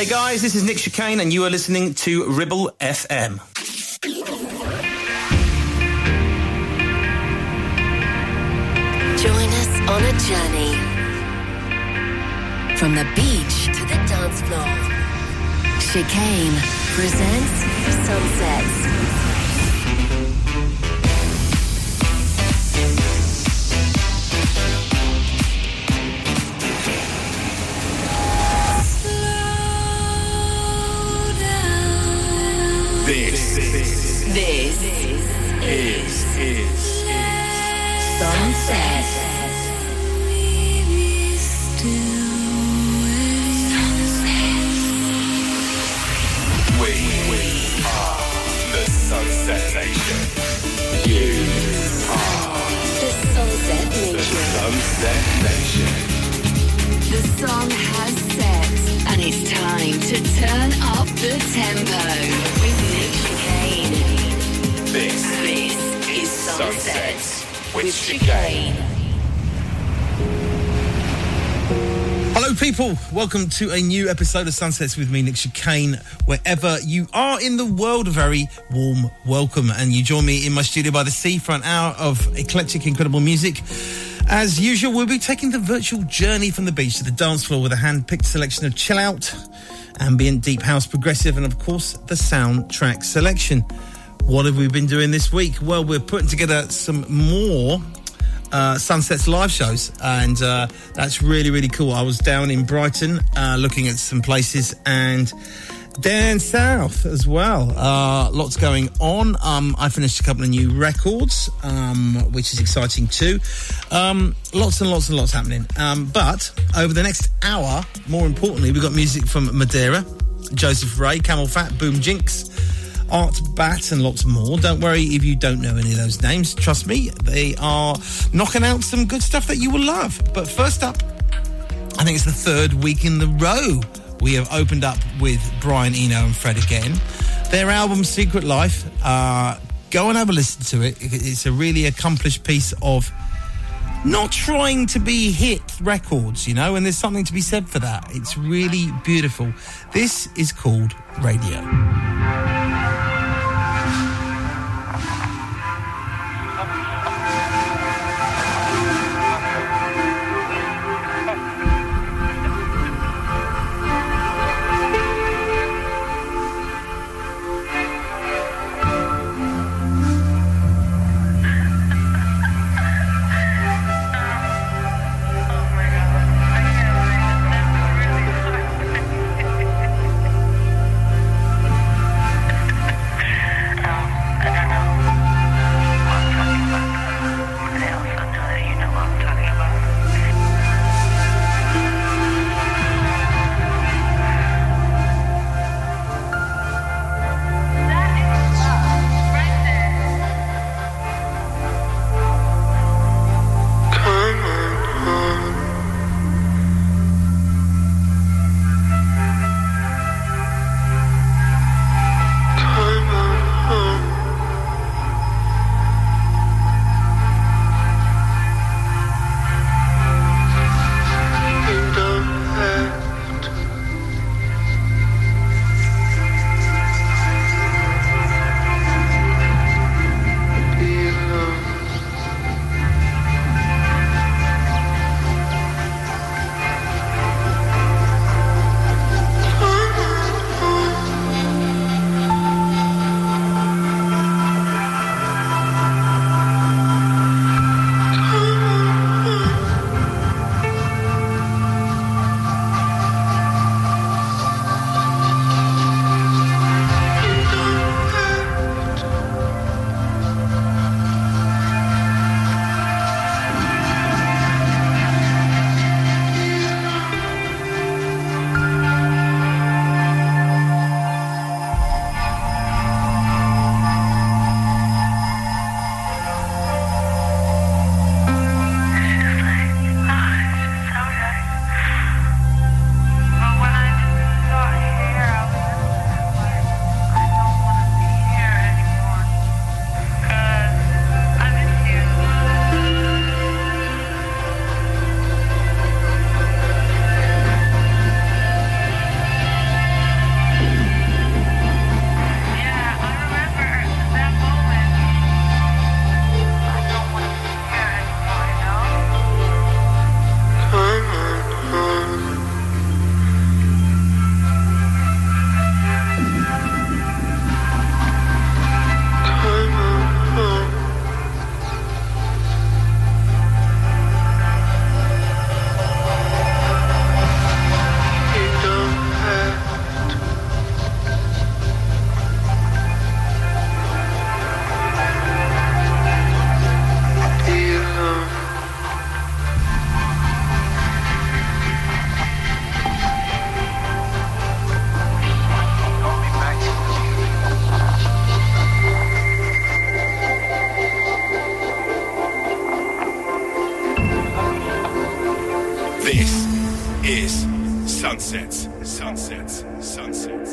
Hey guys, this is Nick Chicane and you are listening to Ribble FM. Join us on a journey from the beach to the dance floor. Chicane presents Sunsets. This is Sunset. We are the Sunset Nation. You are the Sunset Nation. The Sunset Nation. The sun has set, and it's time to turn up the tempo with Nick Chicane. This is Sunsets with Chicane. Hello people, welcome to a new episode of Sunsets with me, Nick Chicane. Wherever you are in the world, a very warm welcome. And you join me in my studio by the sea for an hour of eclectic, incredible music. As usual, we'll be taking the virtual journey from the beach to the dance floor with a hand-picked selection of chill-out, ambient, deep house, progressive, and of course, the soundtrack selection. What have we been doing this week? Well, we're putting together some more Sunsets live shows, and that's really, really cool. I was down in Brighton looking at some places, and down south as well. Lots going on. I finished a couple of new records, which is exciting too. Lots and lots and lots happening. But over the next hour, more importantly, we've got music from Madeira, Joseph Ray, Camel Fat, Boom Jinx, Artbat and lots more. Don't worry if you don't know any of those names. Trust me, they are knocking out some good stuff that you will love. But first up, I think it's the third week in the row we have opened up with Brian Eno and Fred Again. Their album Secret Life, go and have a listen to it. It's a really accomplished piece of not trying to be hit records, you know, and there's something to be said for that. It's really beautiful. This is called Radio. Sunsets, sunsets, sunsets.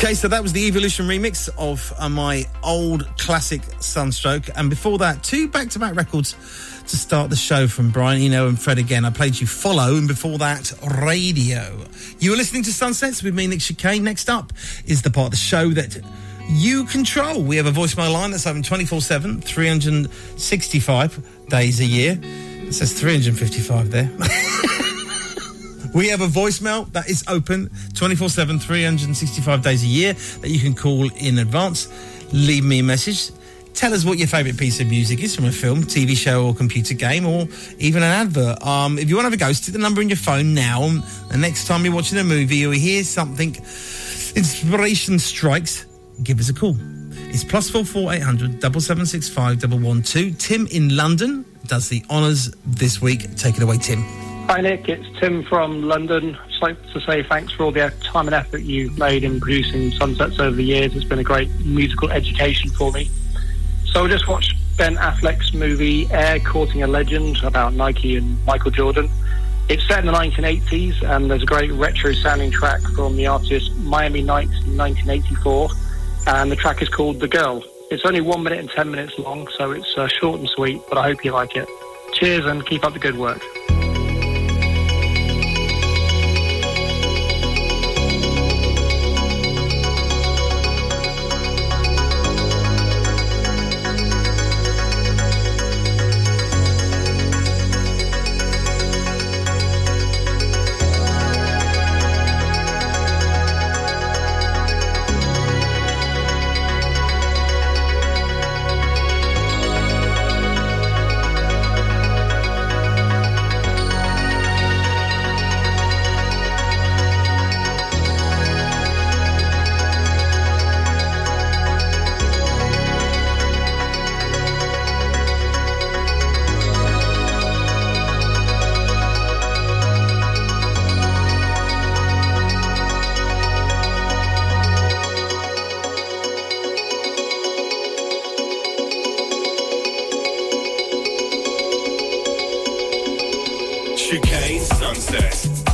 Okay, so that was the Evolution remix of my old classic Sunstroke. And before that, two back-to-back records to start the show from Brian Eno and Fred Again. I played you Follow, and before that, Radio. You are listening to Sunsets with me, Nick Chicane. Next up is the part of the show that you control. We have a voicemail line that's open 24/7, 365 days a year. It says 355 there. We have a voicemail that is open 24/7, 365 days a year that you can call in advance. Leave me a message. Tell us what your favourite piece of music is from a film, TV show or computer game or even an advert. If you want to have a go, stick the number in your phone now. And the next time you're watching a movie or you hear something, inspiration strikes, give us a call. It's +44 800 7765 112. Tim in London does the honours this week. Take it away, Tim. Hi Nick, it's Tim from London. I'd just like to say thanks for all the time and effort you've made in producing Sunsets over the years. It's been a great musical education for me. So I just watched Ben Affleck's movie Air, Courting a Legend, about Nike and Michael Jordan. It's set in the 1980s and there's a great retro sounding track from the artist Miami Nights 1984, and the track is called The Girl. It's only 1 minute and 10 minutes long, so it's short and sweet, but I hope you like it. Cheers and keep up the good work.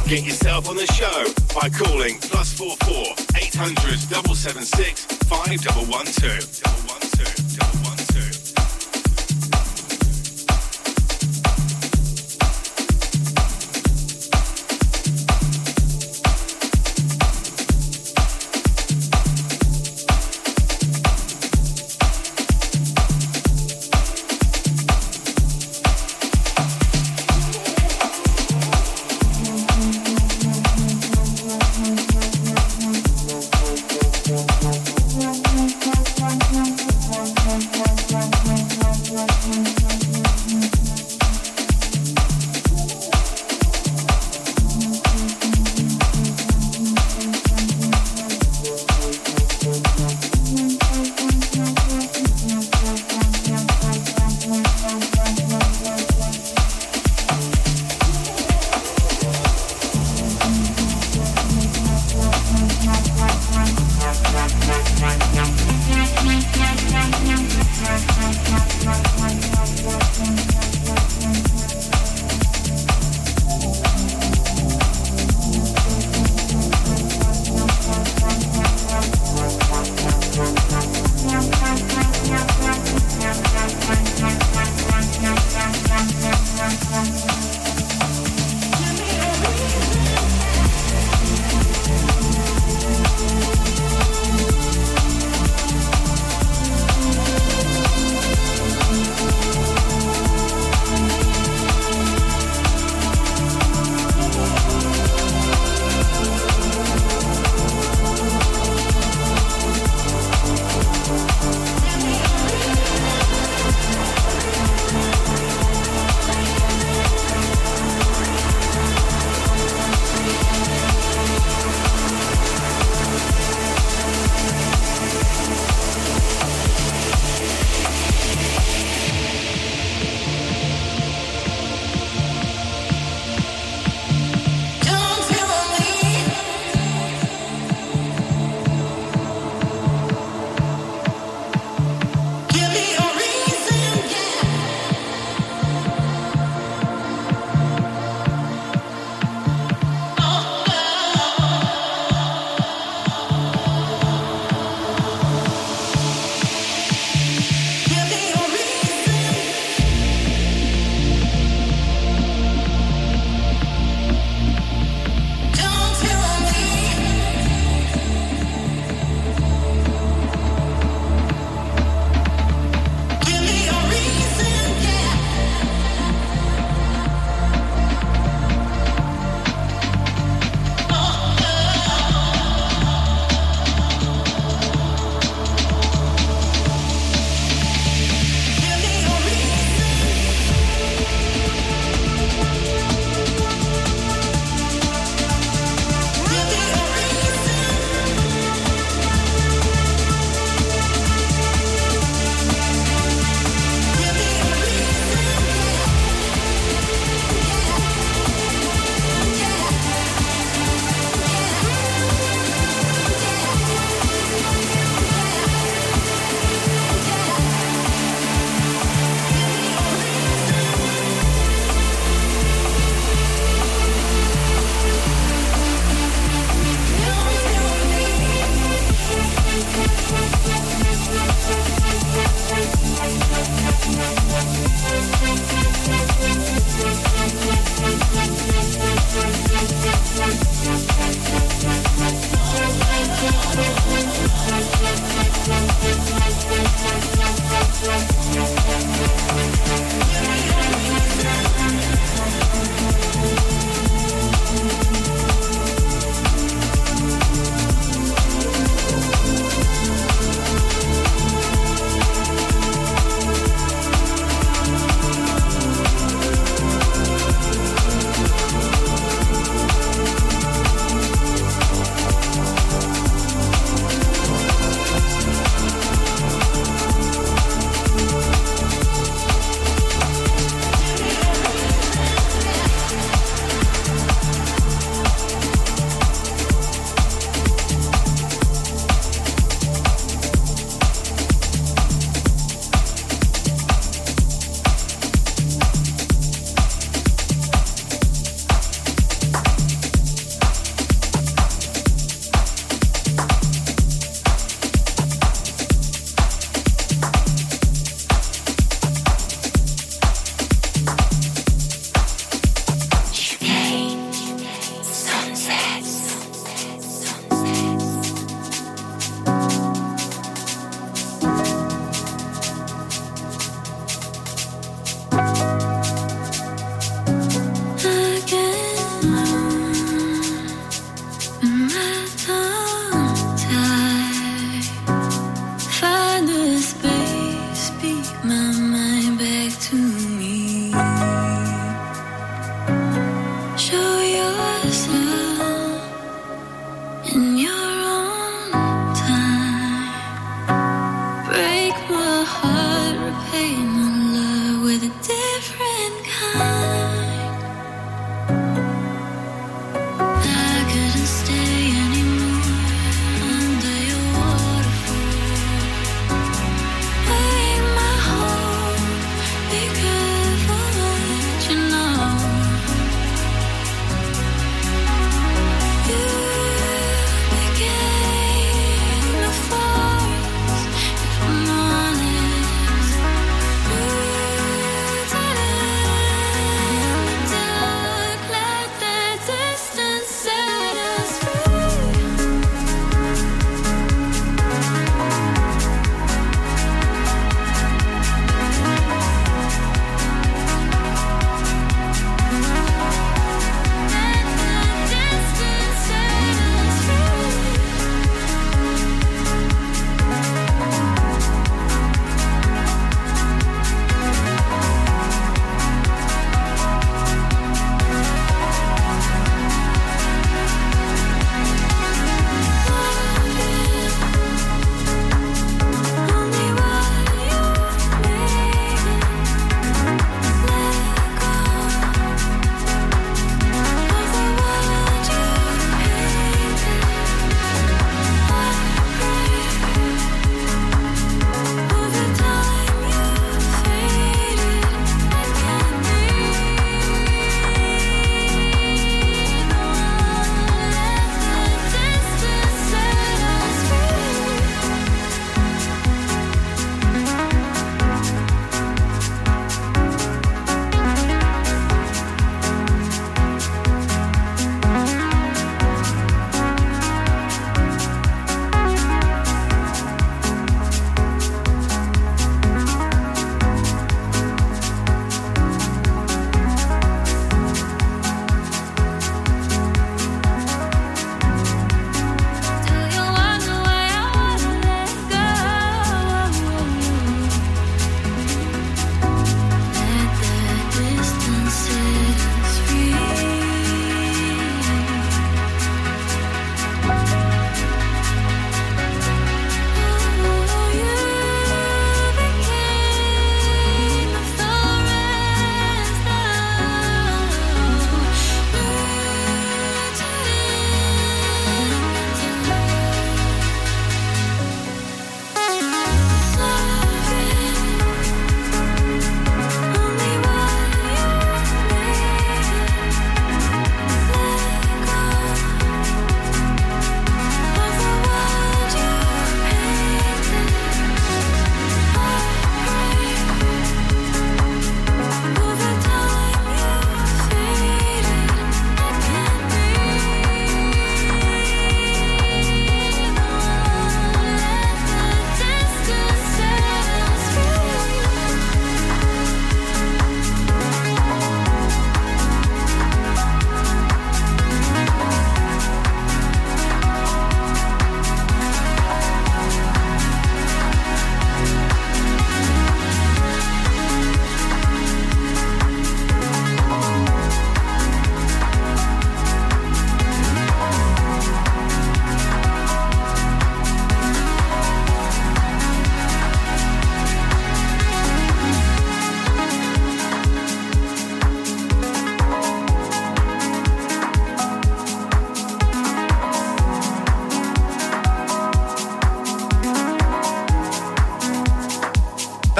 Get yourself on the show by calling +44 800 776 5112. Right.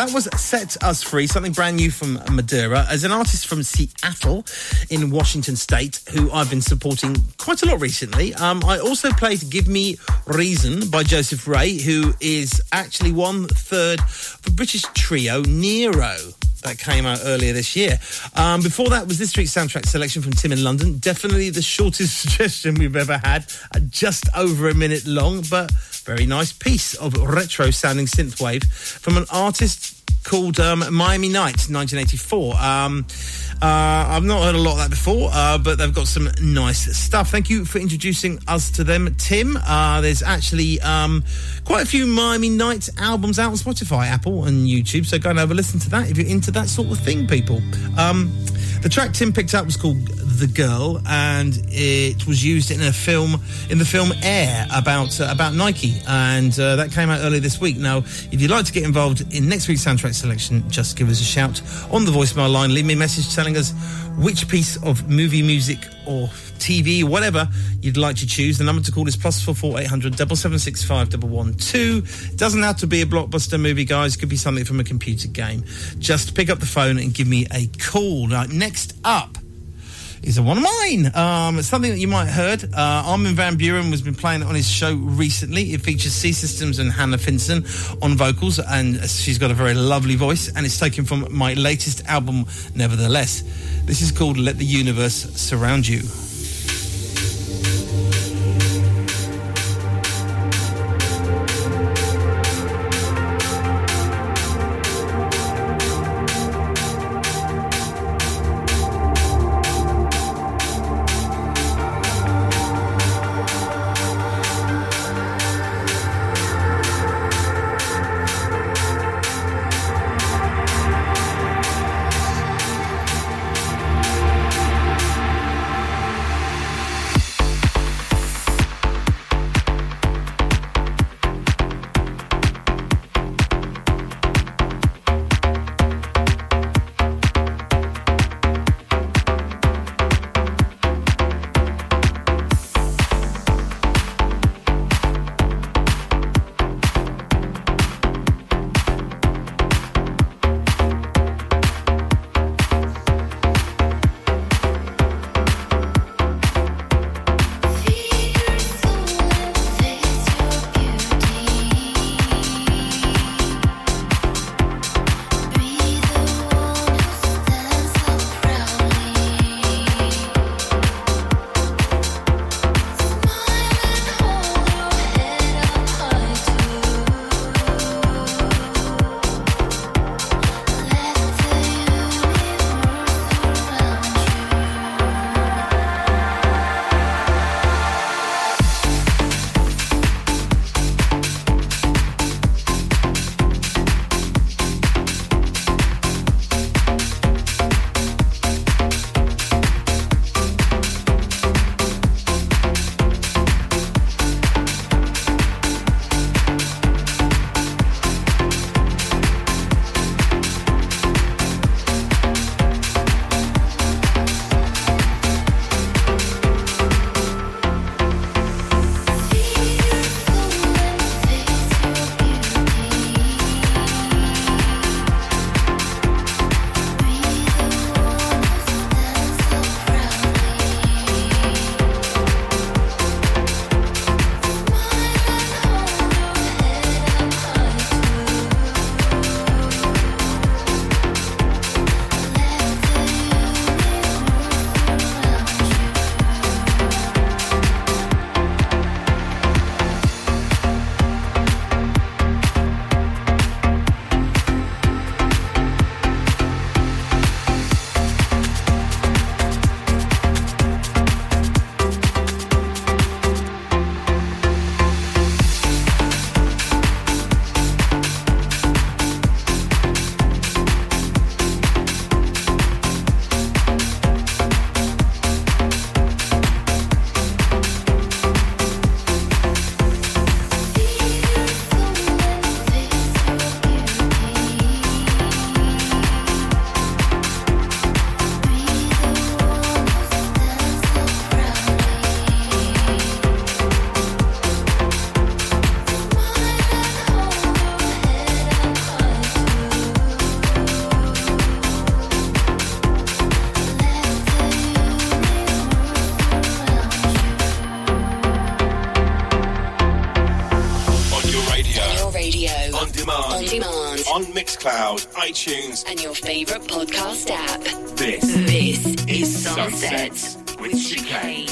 That was Set Us Free, something brand new from Madeira. As an artist from Seattle in Washington State, who I've been supporting quite a lot recently, I also played Give Me Reason by Joseph Ray, who is actually one third of the British trio Nero. That came out earlier this year. Before that was this week's soundtrack selection from Tim in London. Definitely the shortest suggestion we've ever had, just over a minute long, but very nice piece of retro-sounding synthwave from an artist called Miami Nights 1984. I've not heard a lot of that before, but they've got some nice stuff. Thank you for introducing us to them, Tim. There's actually quite a few Miami Nights albums out on Spotify, Apple and YouTube, so go and have a listen to that if you're into that sort of thing, people. The track Tim picked up was called The Girl, and it was used in the film Air about Nike, and that came out earlier this week. Now, if you'd like to get involved in next week's soundtrack selection, just give us a shout on the voicemail line. Leave me a message telling us which piece of movie music or TV, whatever you'd like to choose. The number to call is +44 800 776 5112. Doesn't have to be a blockbuster movie, guys. Could be something from a computer game. Just pick up the phone and give me a call. Now, next up is a one of mine. It's something that you might have heard. Armin van Buuren has been playing it on his show recently. It features C-Systems and Hannah Finson on vocals, and she's got a very lovely voice, and it's taken from my latest album, Nevertheless. This is called Let the Universe Surround You. SoundCloud, iTunes, and your favourite podcast app. This is Sunsets with Chicane.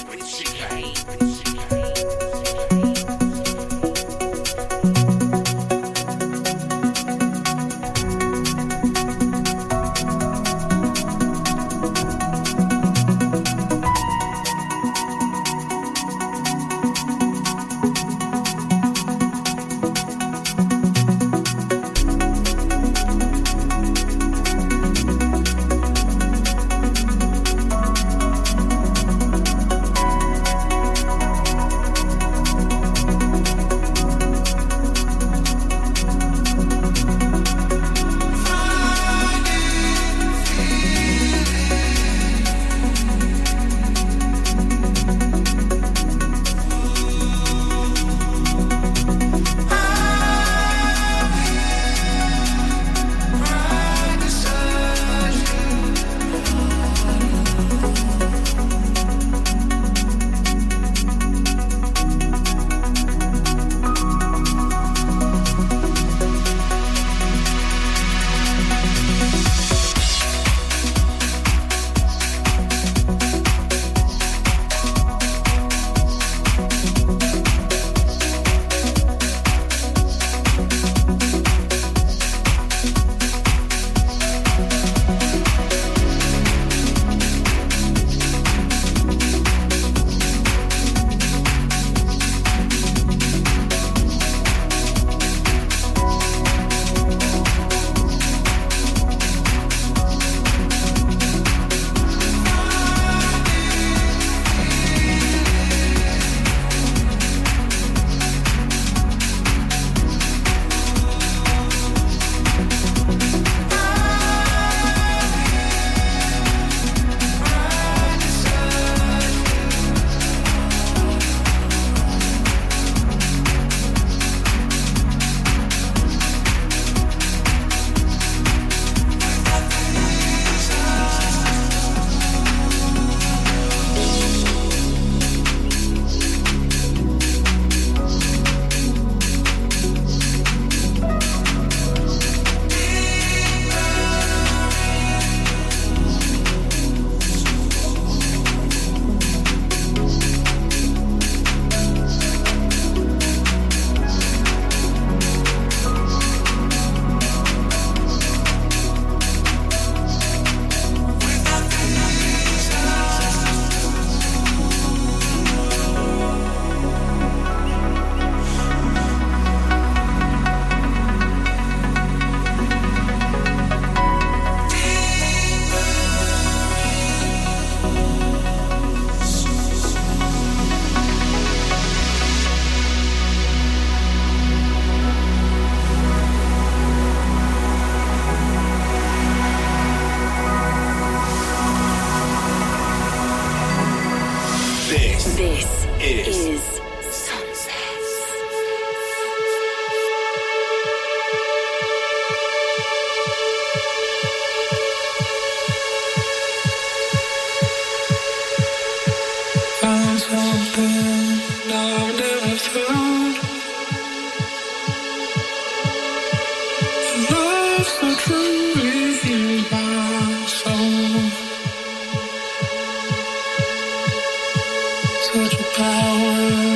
Such a power.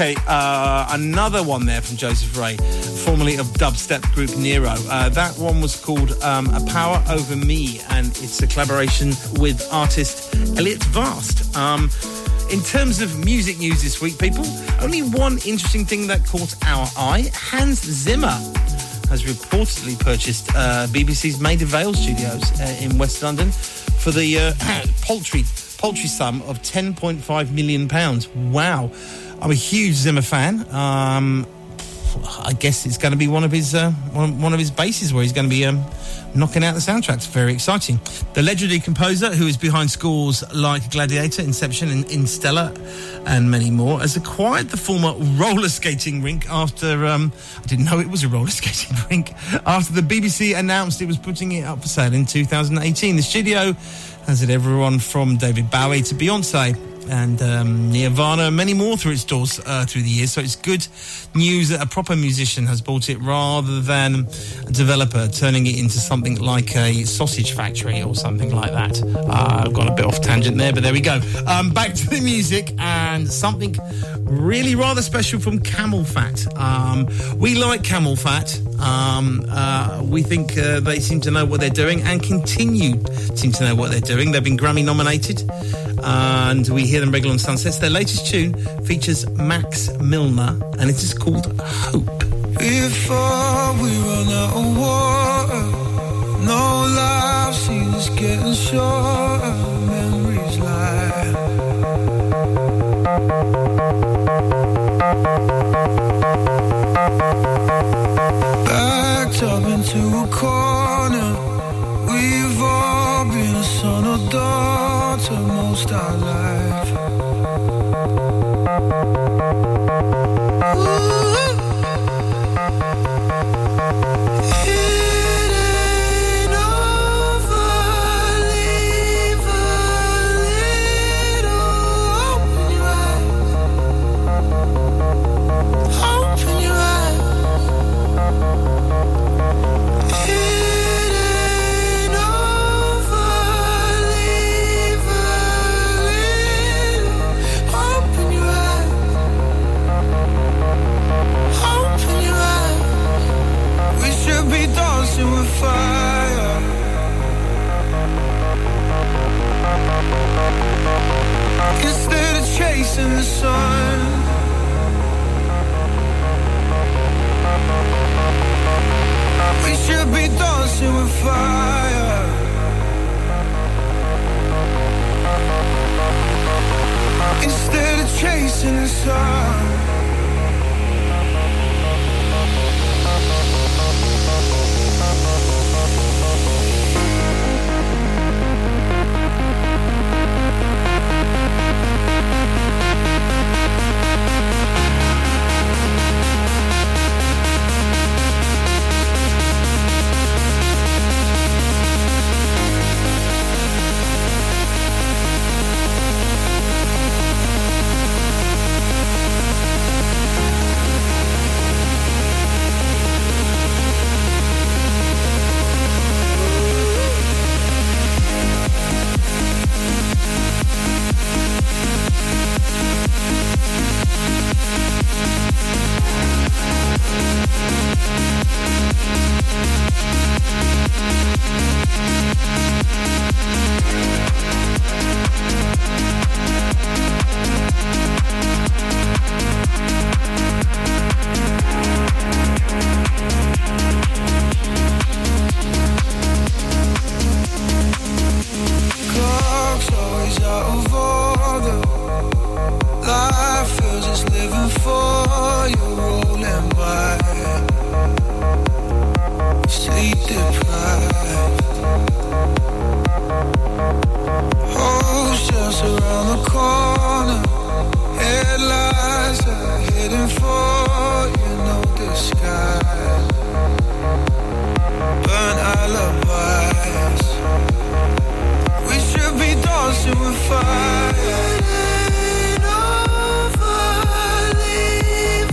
Okay, another one there from Joseph Ray, formerly of dubstep group Nero. That one was called A Power Over Me, and it's a collaboration with artist Elliot Vast. In terms of music news this week, people, only one interesting thing that caught our eye. Hans Zimmer has reportedly purchased BBC's Maida Vale Studios in West London for the paltry sum of £10.5 million. Wow. I'm a huge Zimmer fan. I guess it's going to be one of his bases where he's going to be knocking out the soundtracks. Very exciting. The legendary composer, who is behind scores like Gladiator, Inception, and Interstellar, and many more, has acquired the former roller skating rink after I didn't know it was a roller skating rink after the BBC announced it was putting it up for sale in 2018. The studio has had everyone from David Bowie to Beyoncé and Nirvana and many more through its doors through the years, so it's good news that a proper musician has bought it rather than a developer turning it into something like a sausage factory or something like that. I've gone a bit off tangent there, but there we go. Back to the music and something really rather special from Camel Fat. We like Camel Fat. We think they seem to know what they're doing and continue seem to know what they're doing. They've been Grammy nominated and we hear them regularly on Sunsets. Their latest tune features Max Milner and it is called Hope. Before we run out of water, no life seems getting shorter, memories lie. Backed up into a corner, we've all been a son or daughter most our life. Ooh. It ain't over, leave a little open your eyes, open your eyes. With fire, instead of chasing the sun, we should be dancing with fire. Instead of chasing the sun. Fire. It ain't over, leave a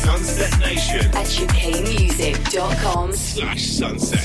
Sunset Nation at chicanemusic.com/sunset.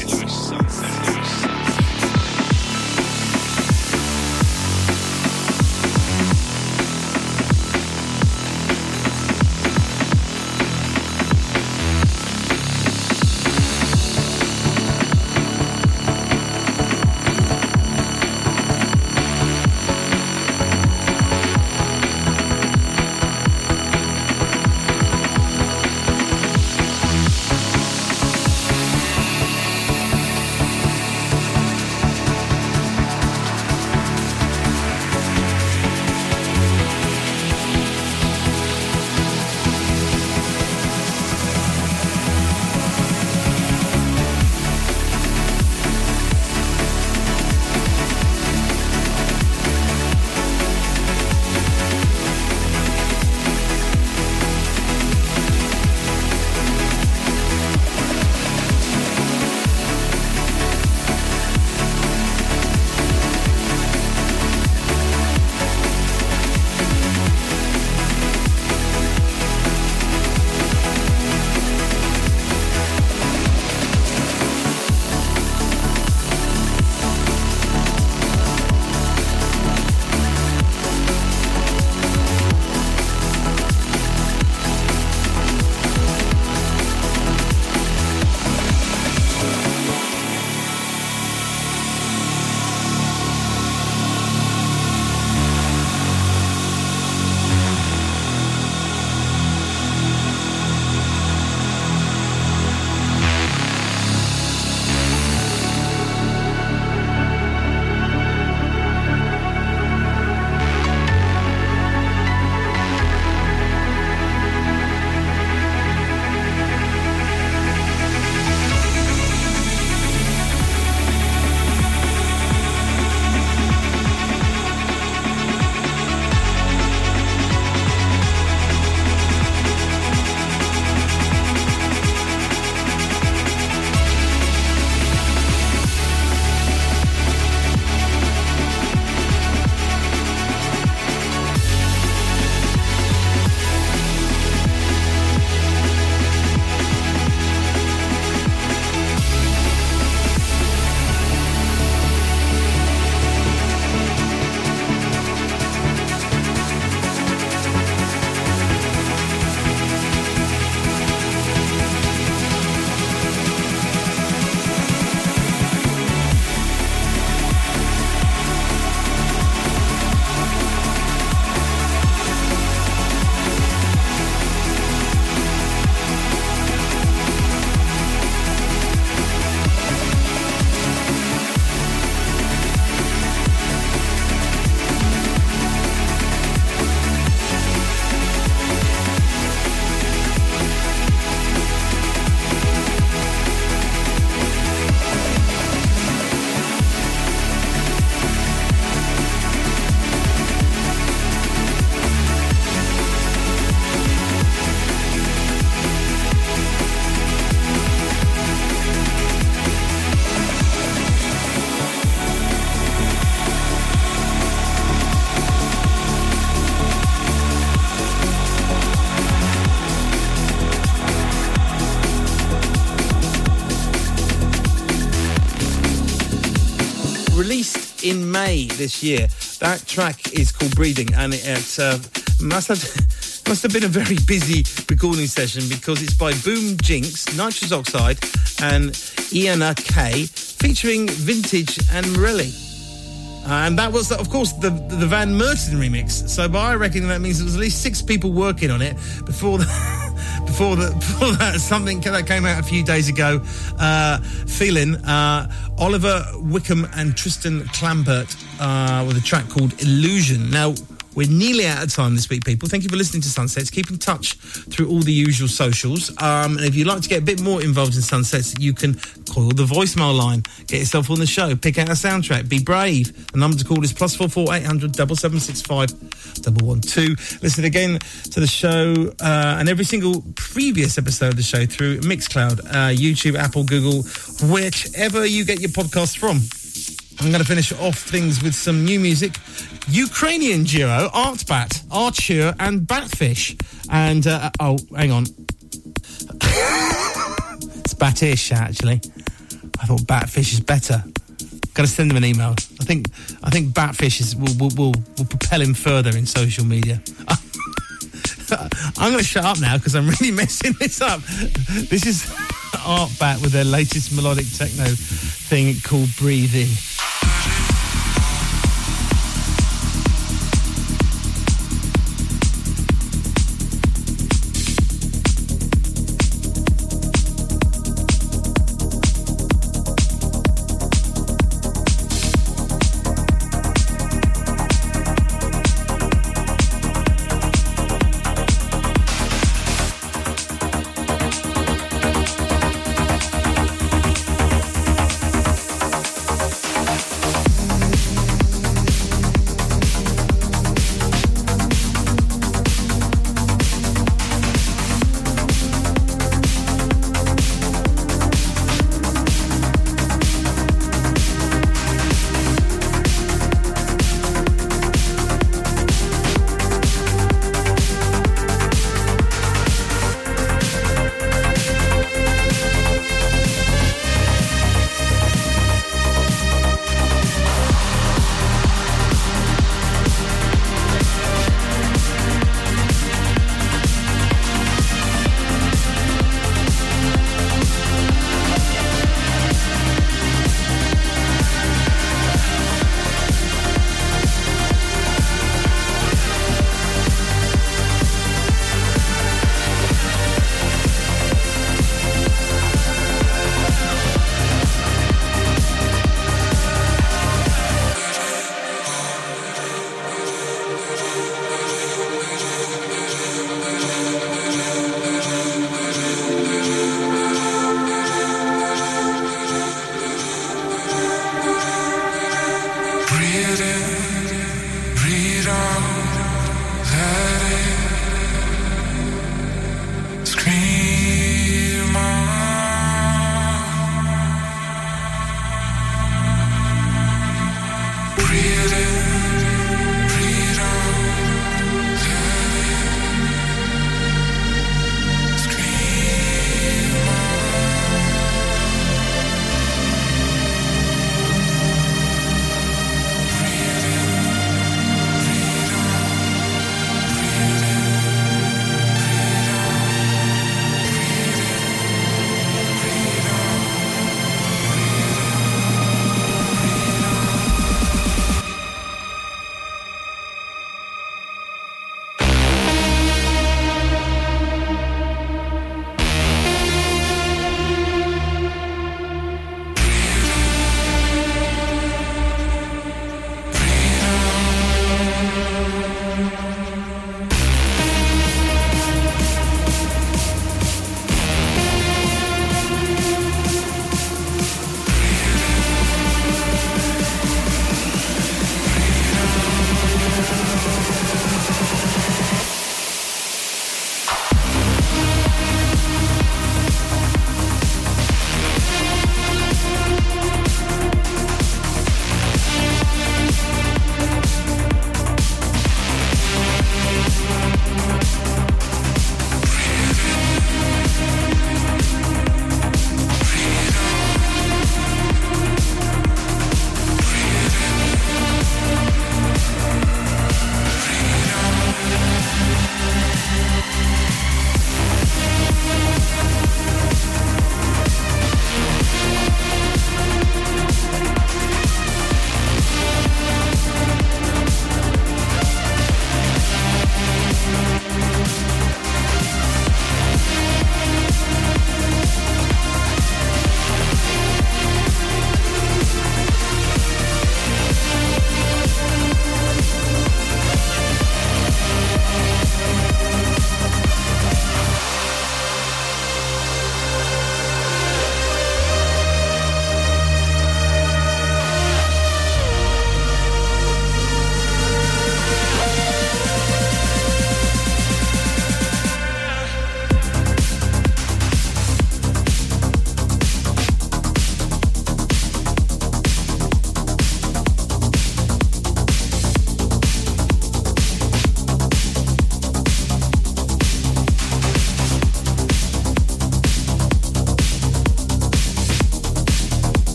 In May this year. That track is called Breathing, and it must have been a very busy recording session because it's by Boom Jinx, Nitrous Oxide and Iana K, featuring Vintage and Morelli. And that was, of course, the Van Mertens remix. So I reckon that means there was at least 6 people working on it before the... Before that, something that came out a few days ago, Oliver Wickham and Tristan Clambert with a track called Illusion. Now, we're nearly out of time this week, people. Thank you for listening to Sunsets. Keep in touch through all the usual socials. And if you'd like to get a bit more involved in Sunsets, you can call the voicemail line, get yourself on the show, pick out a soundtrack, be brave. The number to call is +44 800 7765 112. Listen again to the show and every single previous episode of the show through Mixcloud, YouTube, Apple, Google, whichever you get your podcasts from. I'm going to finish off things with some new music. Ukrainian duo Artbat, Archer and Batfish. And, hang on. It's Batish, actually. I thought Batfish is better. Gotta send him an email. I think Batfish will propel him further in social media. I'm going to shut up now because I'm really messing this up. This is Artbat with their latest melodic techno thing called Breathing.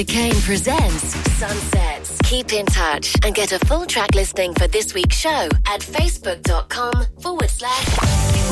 Chicane presents Sunsets. Keep in touch and get a full track listing for this week's show at facebook.com/.